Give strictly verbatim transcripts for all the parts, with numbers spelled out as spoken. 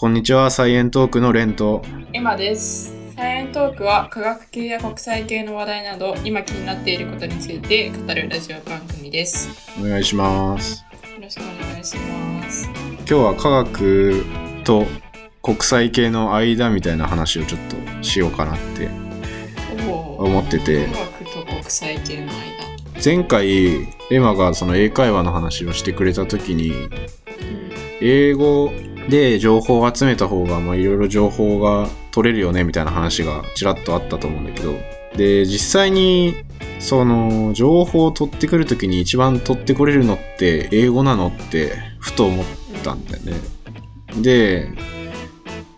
こんにちは、サイエントークのレンとエマです。サイエントークは科学系や国際系の話題など今気になっていることについて語るラジオ番組です。お願いします。よろしくお願いします。今日は科学と国際系の間みたいな話をちょっとしようかなって思ってて、科学と国際系の間、前回エマがその英会話の話をしてくれた時に、うん、英語で情報を集めた方がまあいろいろ情報が取れるよねみたいな話がちらっとあったと思うんだけど、で実際にその情報を取ってくるときに一番取ってこれるのって英語なのってふと思ったんだよね。で、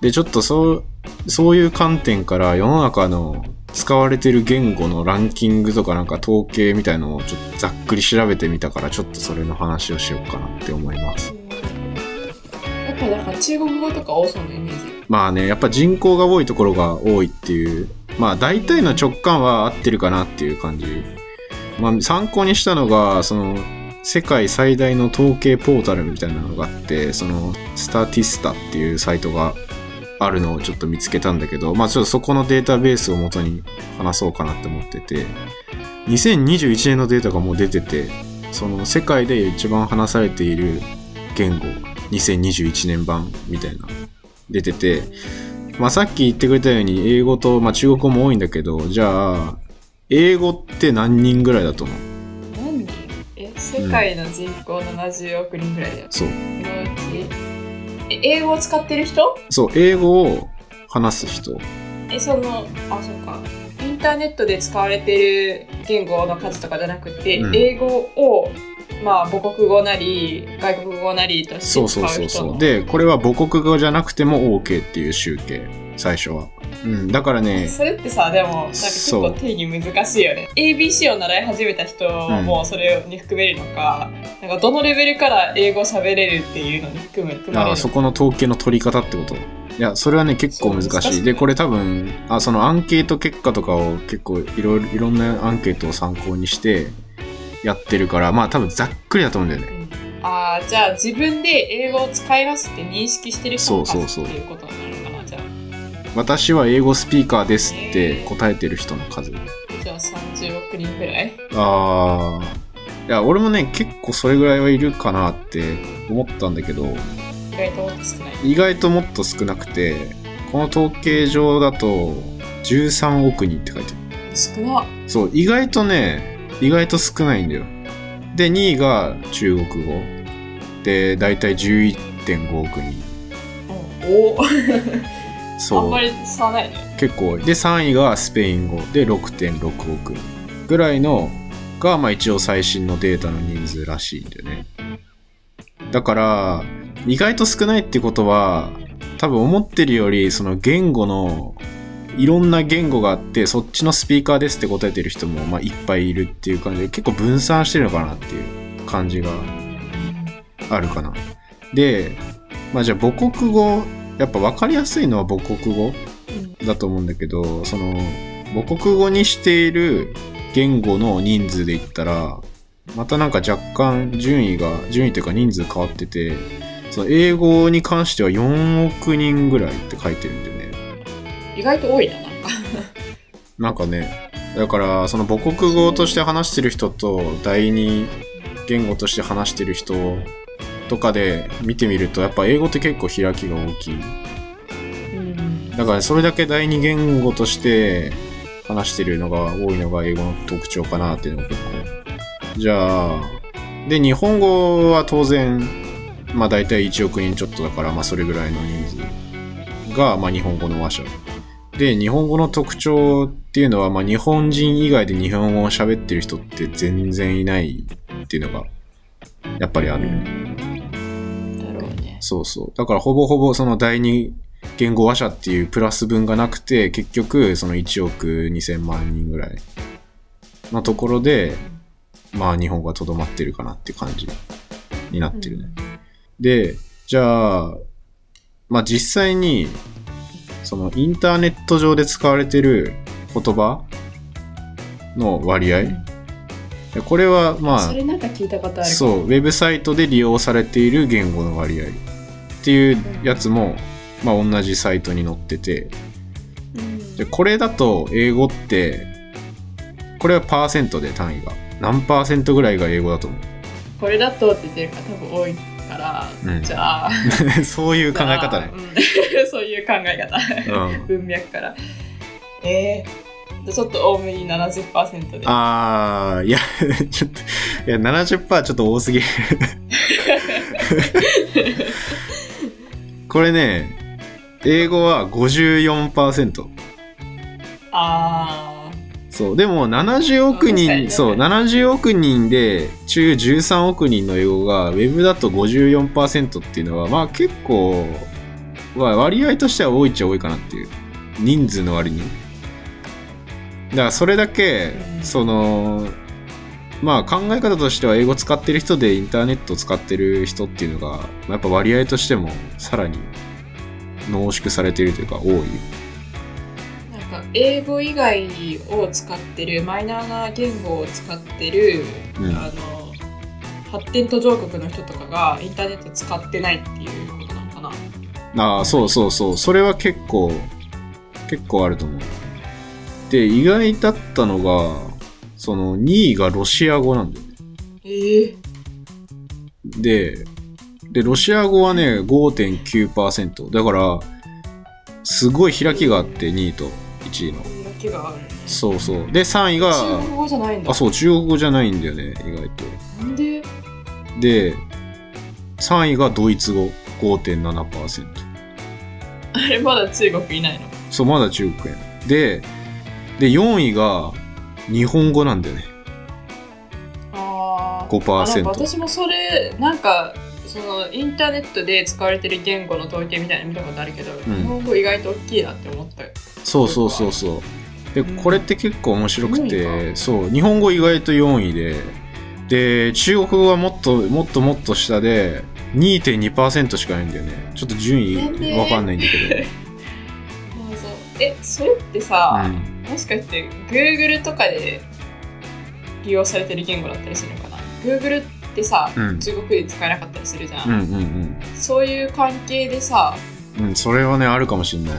でちょっとそう、そういう観点から世の中の使われてる言語のランキングとかなんか統計みたいのをちょっとざっくり調べてみたから、ちょっとそれの話をしようかなって思います。だから中国語とか多そうなイメージ。まあね、やっぱ人口が多いところが多いっていう、まあ大体の直感は合ってるかなっていう感じ。まあ参考にしたのが、その世界最大の統計ポータルみたいなのがあって、そのスタティスタっていうサイトがあるのをちょっと見つけたんだけど、まあちょっとそこのデータベースを元に話そうかなって思ってて、にせんにじゅういちねんのデータがもう出てて、その世界で一番話されている言語。にせんにじゅういちねん版みたいな出てて、まあ、さっき言ってくれたように英語と、まあ、中国語も多いんだけど、じゃあ英語って何人ぐらいだと思う？何人？え、世界の人口ななじゅうおくにんぐらいだよ。そう。え、英語を使ってる人？そう、英語を話す人。え、その、あ、そうか。インターネットで使われてる言語の数とかじゃなくて、うん、英語をまあ、母国語なり外国語なりとして使う人の。そうそうそう。で、これは母国語じゃなくても OK っていう集計、最初は。うん、だからね。それってさ、でもなんか結構定義難しいよね。エービーシー を習い始めた人もそれに含めるのか、うん、なんかどのレベルから英語喋れるっていうのに含め、含まれる。あ、そこの統計の取り方ってこと。いや、それはね結構難しい。難しいね。で、これ多分あそのアンケート結果とかを結構いろいろんなアンケートを参考にして。やってるから、まあ多分ざっくりだと思うんだよね。うん、ああ、じゃあ自分で英語を使いますって認識してる人の数っていうことになるのかな。じゃあ私は英語スピーカーですって答えてる人の数。えー、じゃあさんじゅうおくにんぐらい？ああ、いや俺もね結構それぐらいはいるかなって思ったんだけど、意外ともっと少ない。意外ともっと少なくて、この統計上だとじゅうさんおくにんって書いてある。少な。そう、意外とね。意外と少ないんだよ。で、にいが中国語でだいたい じゅういってんごおくにん。おおそう、あんまり差ないね。結構多い。で、さんいがスペイン語で ろくてんろくおくにんぐらいのが、まあ、一応最新のデータの人数らしいんだよね。だから意外と少ないってことは、多分思ってるよりその言語のいろんな言語があって、そっちのスピーカーですって答えてる人もまあいっぱいいるっていう感じで、結構分散してるのかなっていう感じがあるかな。で、まあ、じゃあ母国語、やっぱ分かりやすいのは母国語だと思うんだけど、その母国語にしている言語の人数で言ったら、またなんか若干順位が順位というか人数変わってて、その英語に関してはよんおくにんぐらいって書いてるんだよね。意外と多いな、なんかなんかね、だからその母国語として話してる人と第二言語として話してる人とかで見てみると、やっぱ英語って結構開きが大きい。だからそれだけ第二言語として話してるのが多いのが英語の特徴かなっていうのが結構。じゃあで、日本語は当然まあ大体いちおくにんちょっとだから、まあそれぐらいの人数がまあ日本語の話者で、日本語の特徴っていうのは、まあ、日本人以外で日本語を喋ってる人って全然いないっていうのがやっぱりある。だろうね。そうそう。だからほぼほぼその第二言語話者っていうプラス分がなくて、結局そのいちおくにせんまんにんぐらいのところで、まあ日本語がとどまってるかなっていう感じになってるね。うん、で、じゃあ、まあ実際にそのインターネット上で使われてる言葉の割合、うん、これはまあそれなんか聞いたことある。そう、ウェブサイトで利用されている言語の割合っていうやつもまあ、同じサイトに載ってて、うん、でこれだと英語ってこれはパーセントで単位が何パーセントぐらいが英語だと思う？これだとって言ってる方が多いから、うん、じゃあそういう考え方ね、うん、そういう考え方、うん、文脈からえーちょっと多めに ななじゅっパーセント で。ああ、いや、ちょっと、いや、ななじゅっパーセント ちょっと多すぎる。これね、英語は ごじゅうよんパーセント。ああ。そう、でもななじゅうおく人、そう、ななじゅうおく人で、中じゅうさんおく人の英語が、ウェブだと ごじゅうよんパーセント っていうのは、まあ結構、割合としては多いっちゃ多いかなっていう。人数の割に。だからそれだけ、うん、そのまあ考え方としては英語使ってる人でインターネットを使ってる人っていうのがやっぱ割合としてもさらに濃縮されているというか多い。なんか英語以外を使ってるマイナーな言語を使ってる、うん、あの発展途上国の人とかがインターネット使ってないっていうことなのかな。ああ、そうそうそう、それは結構結構あると思う。で意外だったのがそのにいがロシア語なんだよね。えー、で, でロシア語はね ごてんきゅうパーセント だからすごい開きがあってにいといちいの開きがある、ね、そうそうでさんいが中国語じゃないんだ。あ、そう中国語じゃないんだよね意外と。なんで？でさんいがドイツ語 ごてんななパーセント。 あれまだ中国いないの？そうまだ中国やん。ででよんいが日本語なんだよね。あ ごパーセント。 あ、私もそれなんかそのインターネットで使われてる言語の統計みたいなの見たことあるけど、うん、日本語意外と大きいなって思ったよ。そうそうそうそうで、うん、これって結構面白くて、そう日本語意外とよんいでで中国語はもっともっともっと下で にてんにパーセント しかないんだよね。ちょっと順位わかんないんだけどえ、それってさ、うん、もしかして Google とかで利用されてる言語だったりするのかな。 Google ってさ、うん、中国で使えなかったりするじゃん、うんうんうん、そういう関係でさ、うん、それはねあるかもしれない。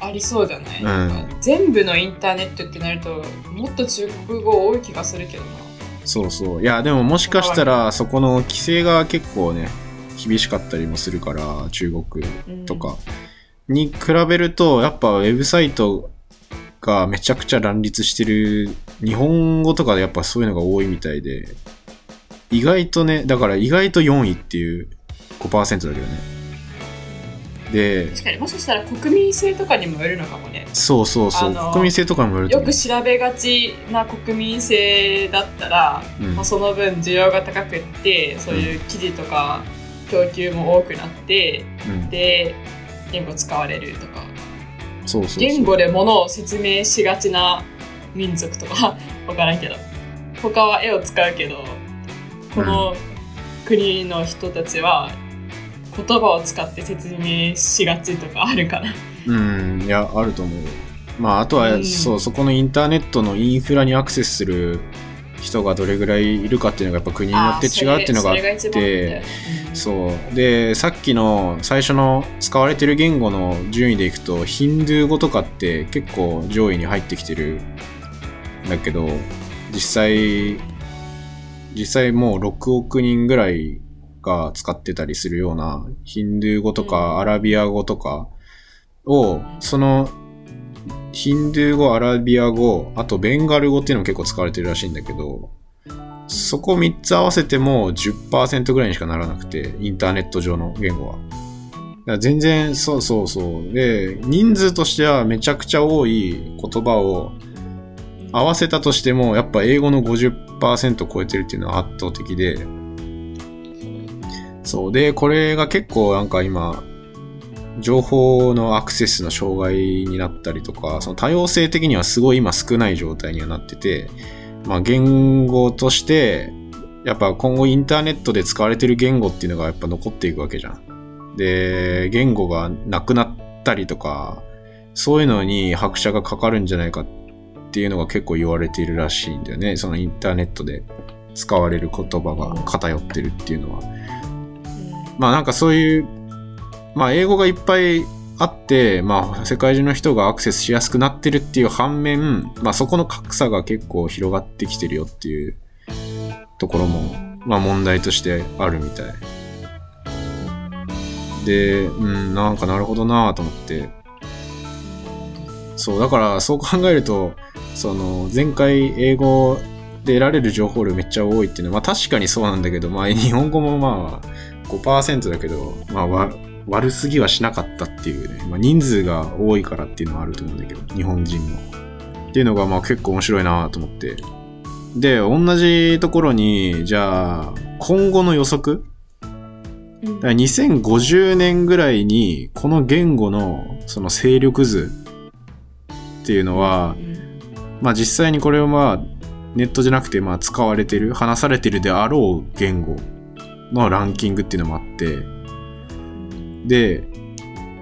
ありそうじゃない、うん、なんか全部のインターネットってなるともっと中国語多い気がするけどな。そうそう、いやでももしかしたらそこの規制が結構ね厳しかったりもするから中国とか、うんに比べるとやっぱウェブサイトがめちゃくちゃ乱立してる日本語とかでやっぱそういうのが多いみたいで意外とねだから意外とよんいっていう ごパーセント だけどね。で確かにもしかしたら国民性とかにもよるのかもね。そうそうそう国民性とかにもよると思う。よく調べがちな国民性だったら、うんまあ、その分需要が高くってそういう記事とか供給も多くなって、うん、で言語使われるとかそうそうそう言語で物を説明しがちな民族とか分からんけど他は絵を使うけどこの国の人たちは言葉を使って説明しがちとかあるからうんいやあると思う。まああとは、うん、そうそこのインターネットのインフラにアクセスする人がどれぐらいいるかっていうのがやっぱ国によって違うっていうのがあってそうでさっきの最初の使われてる言語の順位でいくとヒンドゥー語とかって結構上位に入ってきてるんだけど実際実際もうろくおく人ぐらいが使ってたりするようなヒンドゥー語とかアラビア語とかをそのヒンドゥー語、アラビア語、あとベンガル語っていうのも結構使われてるらしいんだけどそこみっつ合わせても じゅっパーセント ぐらいにしかならなくてインターネット上の言語はだから全然そうそうそうで人数としてはめちゃくちゃ多い言葉を合わせたとしてもやっぱ英語の ごじゅっパーセント 超えてるっていうのは圧倒的でそうでこれが結構なんか今情報のアクセスの障害になったりとかその多様性的にはすごい今少ない状態にはなってて、まあ、言語としてやっぱ今後インターネットで使われてる言語っていうのがやっぱ残っていくわけじゃん。で言語がなくなったりとかそういうのに拍車がかかるんじゃないかっていうのが結構言われているらしいんだよね。そのインターネットで使われる言葉が偏ってるっていうのはまあなんかそういうまあ、英語がいっぱいあって、まあ、世界中の人がアクセスしやすくなってるっていう反面、まあ、そこの格差が結構広がってきてるよっていうところも、まあ、問題としてあるみたいで、うん、なんかなるほどなと思って、そうだからそう考えると、その前回英語で得られる情報量めっちゃ多いっていうのは、まあ、確かにそうなんだけど、まあ、日本語もまあ ごパーセント だけど、まあ、わ悪すぎはしなかったっていうね、まあ、人数が多いからっていうのはあると思うんだけど、日本人もっていうのがまあ結構面白いなと思って、で同じところにじゃあ今後の予測だからにせんごじゅうねんぐらいにこの言語のその勢力図っていうのは、まあ実際にこれをまあネットじゃなくてまあ使われてる、話されてるであろう言語のランキングっていうのもあって、で、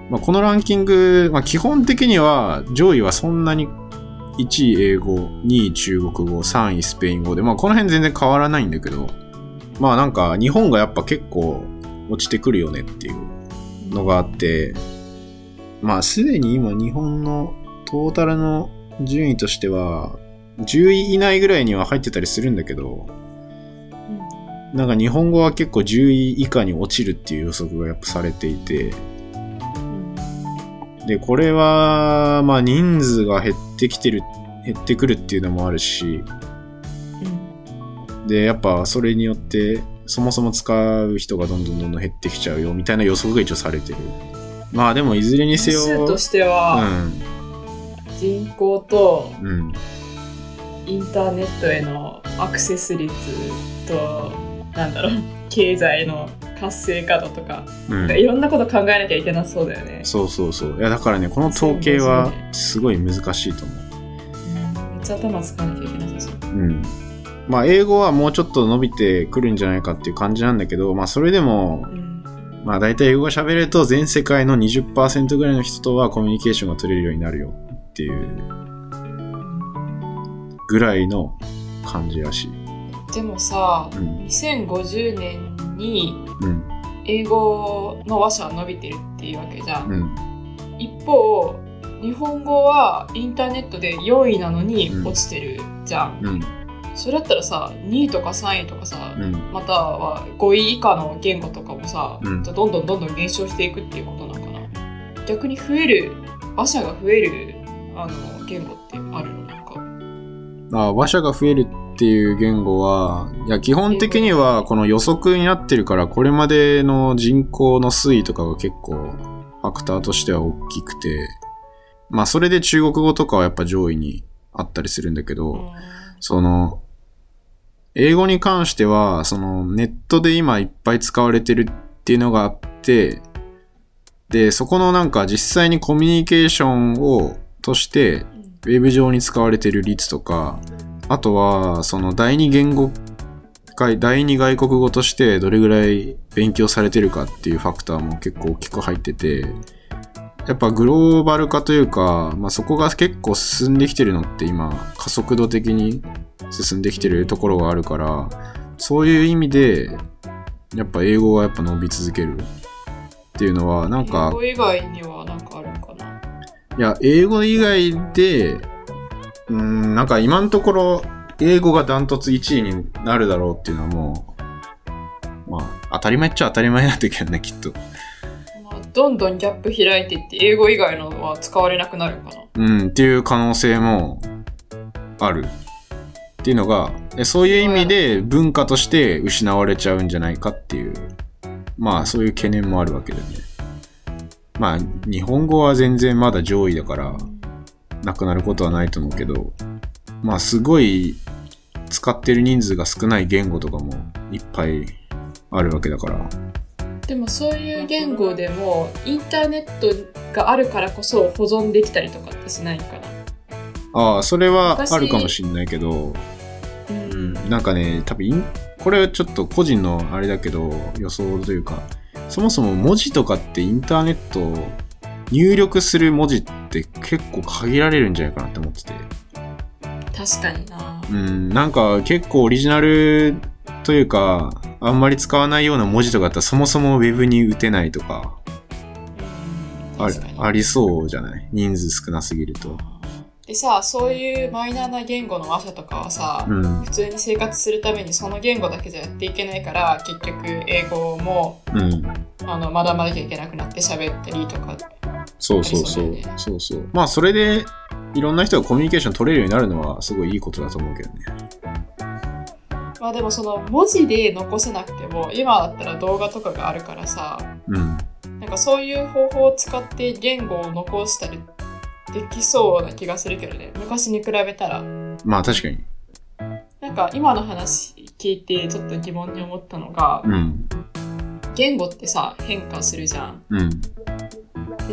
まあ、このランキング、まあ、基本的には上位はそんなにいちい英語、にい中国語、さんいスペイン語で、まあこの辺全然変わらないんだけど、まあなんか日本がやっぱ結構落ちてくるよねっていうのがあって、まあすでに今日本のトータルの順位としてはじゅうい以内ぐらいには入ってたりするんだけど、なんか日本語は結構じゅうい以下に落ちるっていう予測がやっぱされていて、でこれはまあ人数が減ってきてる減ってくるっていうのもあるし、でやっぱそれによってそもそも使う人がどんどんどんどん減ってきちゃうよみたいな予測が一応されてる。まあでもいずれにせよ数としては、うん、人口と、うん、インターネットへのアクセス率と、なんだろう、経済の活性化度とか、うん、いろんなこと考えなきゃいけなそうだよね。そうそうそう、いやだからね、この統計はすごい難しいと思う、うん、めっちゃ頭使わなきゃいけなそう。うんまあ、英語はもうちょっと伸びてくるんじゃないかっていう感じなんだけど、まあ、それでも、うん、まあ大体英語が喋れると全世界の にじゅっパーセント ぐらいの人とはコミュニケーションが取れるようになるよっていうぐらいの感じらしい。でもさ、うん、にせんごじゅうねんに英語の話者は伸びてるっていうわけじゃん、うん、一方日本語はインターネットでよんいなのに落ちてるじゃん、うんうんそれだったらさ、にいとかさんいとかさ、うん、またはごい以下の言語とかもさ、うん、どんどんどんどん減少していくっていうことなのかな。逆に増える、話者が増えるあの言語ってあるのなんか。あ、話者が増えるっていう言語は、いや基本的にはこの予測になってるから、これまでの人口の推移とかが結構ファクターとしては大きくて、まあそれで中国語とかはやっぱ上位にあったりするんだけど、うん、その英語に関してはそのネットで今いっぱい使われてるっていうのがあって、でそこのなんか実際にコミュニケーションをとしてウェブ上に使われてる率とか、あとはその第二言語第二外国語としてどれぐらい勉強されてるかっていうファクターも結構大きく入ってて、やっぱグローバル化というか、まあ、そこが結構進んできてるのって今加速度的に進んできてるところがあるから、そういう意味でやっぱ英語がやっぱ伸び続けるっていうのはなんか英語以外にはなんかあるのかな。いや英語以外でうーんなんか今のところ英語がダントツいちいになるだろうっていうのはもうまあ当たり前っちゃ当たり前なんだけどね、きっとどんどんギャップ開いていって英語以外のは使われなくなるかな、うん、っていう可能性もあるっていうのが、そういう意味で文化として失われちゃうんじゃないかっていう、まあそういう懸念もあるわけだよね。まあ日本語は全然まだ上位だからなくなることはないと思うけど、まあすごい使ってる人数が少ない言語とかもいっぱいあるわけだから。でもそういう言語でもインターネットがあるからこそ保存できたりとかってしないかな。ああ、それはあるかもしれないけど、うん、なんかね、多分これはちょっと個人のあれだけど予想というか、そもそも文字とかってインターネット入力する文字って結構限られるんじゃないかなって思ってて。確かにな。うん、なんか結構オリジナルというかあんまり使わないような文字とかだったらそもそもウェブに打てないとか、確かに あ, ありそうじゃない、人数少なすぎると。でさ、そういうマイナーな言語の話とかはさ、うん、普通に生活するためにその言語だけじゃやっていけないから、結局英語も、うん、あの学ばなきゃいけなくなって喋ったりとか。そうそうそう、ね、そうそう。まあそれでいろんな人がコミュニケーション取れるようになるのはすごいいいことだと思うけどね。まあでもその文字で残せなくても、今だったら動画とかがあるからさ、うん、なんかそういう方法を使って言語を残したりできそうな気がするけどね、昔に比べたら。まあ確かに。なんか今の話聞いてちょっと疑問に思ったのが、うん、言語ってさ変化するじゃん、うん、で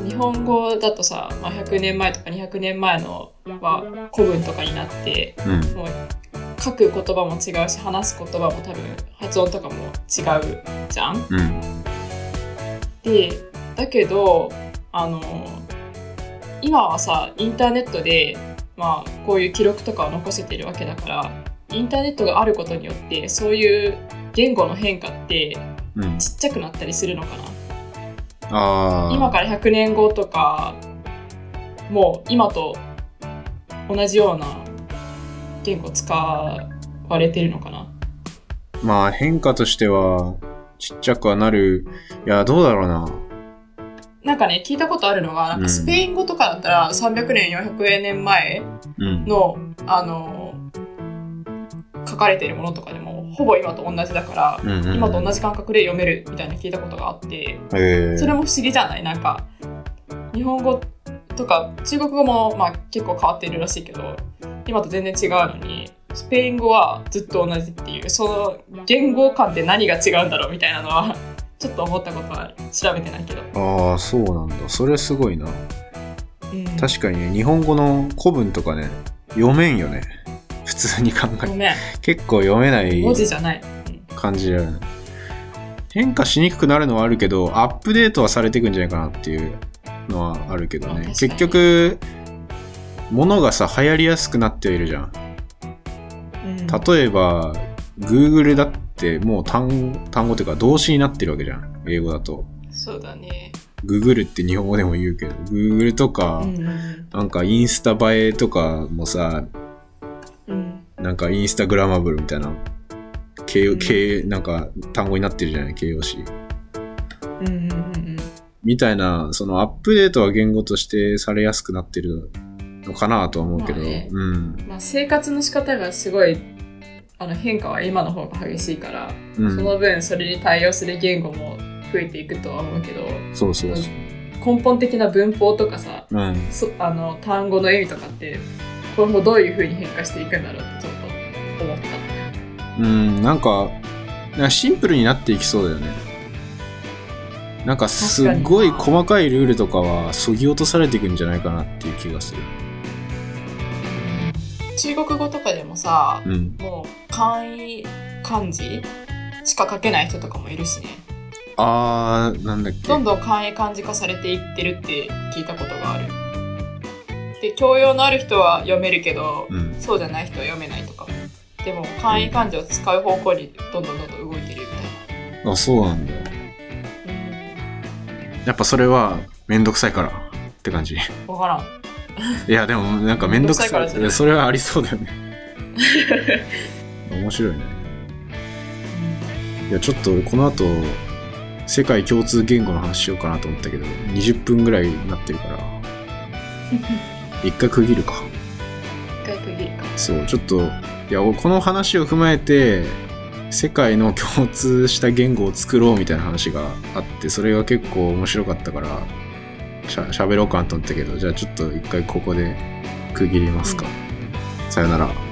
日本語だとさ、まあ、ひゃくねんまえとかにひゃくねんまえのは古文とかになって、うん、もう書く言葉も違うし、話す言葉も多分発音とかも違うじゃん、うん、でだけどあの今はさインターネットで、まあ、こういう記録とかを残せてるわけだから、インターネットがあることによってそういう言語の変化ってちっちゃくなったりするのかな、うん、あ今からひゃくねんごとかもう今と同じような言語使われてるのかな。まあ変化としてはちっちゃくはなる。いやどうだろうな。なんかね、聞いたことあるのが、なんかスペイン語とかだったらさんびゃくねん、よんひゃくねんまえの、うん、あの書かれているものとかでもほぼ今と同じだから、うんうんうん、今と同じ感覚で読めるみたいな聞いたことがあって、えー、それも不思議じゃない。なんか日本語とか中国語も、まあ、結構変わっているらしいけど、今と全然違うのにスペイン語はずっと同じっていう、その言語間で何が違うんだろうみたいなのはちょっと思ったことは調べてないけど。ああそうなんだ、それすごいな、うん、確かにね、日本語の古文とかね読めんよね、普通に考えて結構読めない文字じゃない感じだよね、うん、変化しにくくなるのはあるけど、アップデートはされていくんじゃないかなっていうのはあるけどね。結局物がさ流行りやすくなっているじゃん、うん、例えば Google だってってもう 単, 単語というか動詞になってるわけじゃん、英語だと。そうだね。ググルって日本語でも言うけど、グーグルとか、うん、なんかインスタ映えとかもさ、うん、なんかインスタグラマブルみたいな形容、うん、形なんか単語になってるじゃない、形容詞、うんうんうん、みたいな。そのアップデートは言語としてされやすくなってるのかなとは思うけど、まあね、うんまあ、生活の仕方がすごいあの変化は今の方が激しいから、うん、その分それに対応する言語も増えていくとは思うけど、そうそうそう、根本的な文法とかさ、うん、あの単語の意味とかって今後どういう風に変化していくんだろうってちょっと思った。うん、なんか、なんかシンプルになっていきそうだよね。なんかすごい細かいルールとかはそぎ落とされていくんじゃないかなっていう気がする。中国語とかでもさ、うん、もう簡易漢字しか書けない人とかもいるしね。あー、なんだっけ。どんどん簡易漢字化されていってるって聞いたことがある。で、教養のある人は読めるけど、うん、そうじゃない人は読めないとか。でも簡易漢字を使う方向にどんどんどんどん動いてるみたいな。あ、そうなんだ。やっぱそれはめんどくさいからって感じ。わからん。いやでもなんかめんどくさいから、それはありそうだよね面白いね。いやちょっとこの後世界共通言語の話しようかなと思ったけど、にじゅっぷんぐらいになってるから一回区切るか一回区切るか。そうちょっと、いやこの話を踏まえて世界の共通した言語を作ろうみたいな話があって、それが結構面白かったからし ゃ, しゃべろうかなと思ったけど、じゃあちょっと一回ここで区切りますか、うん、さよなら。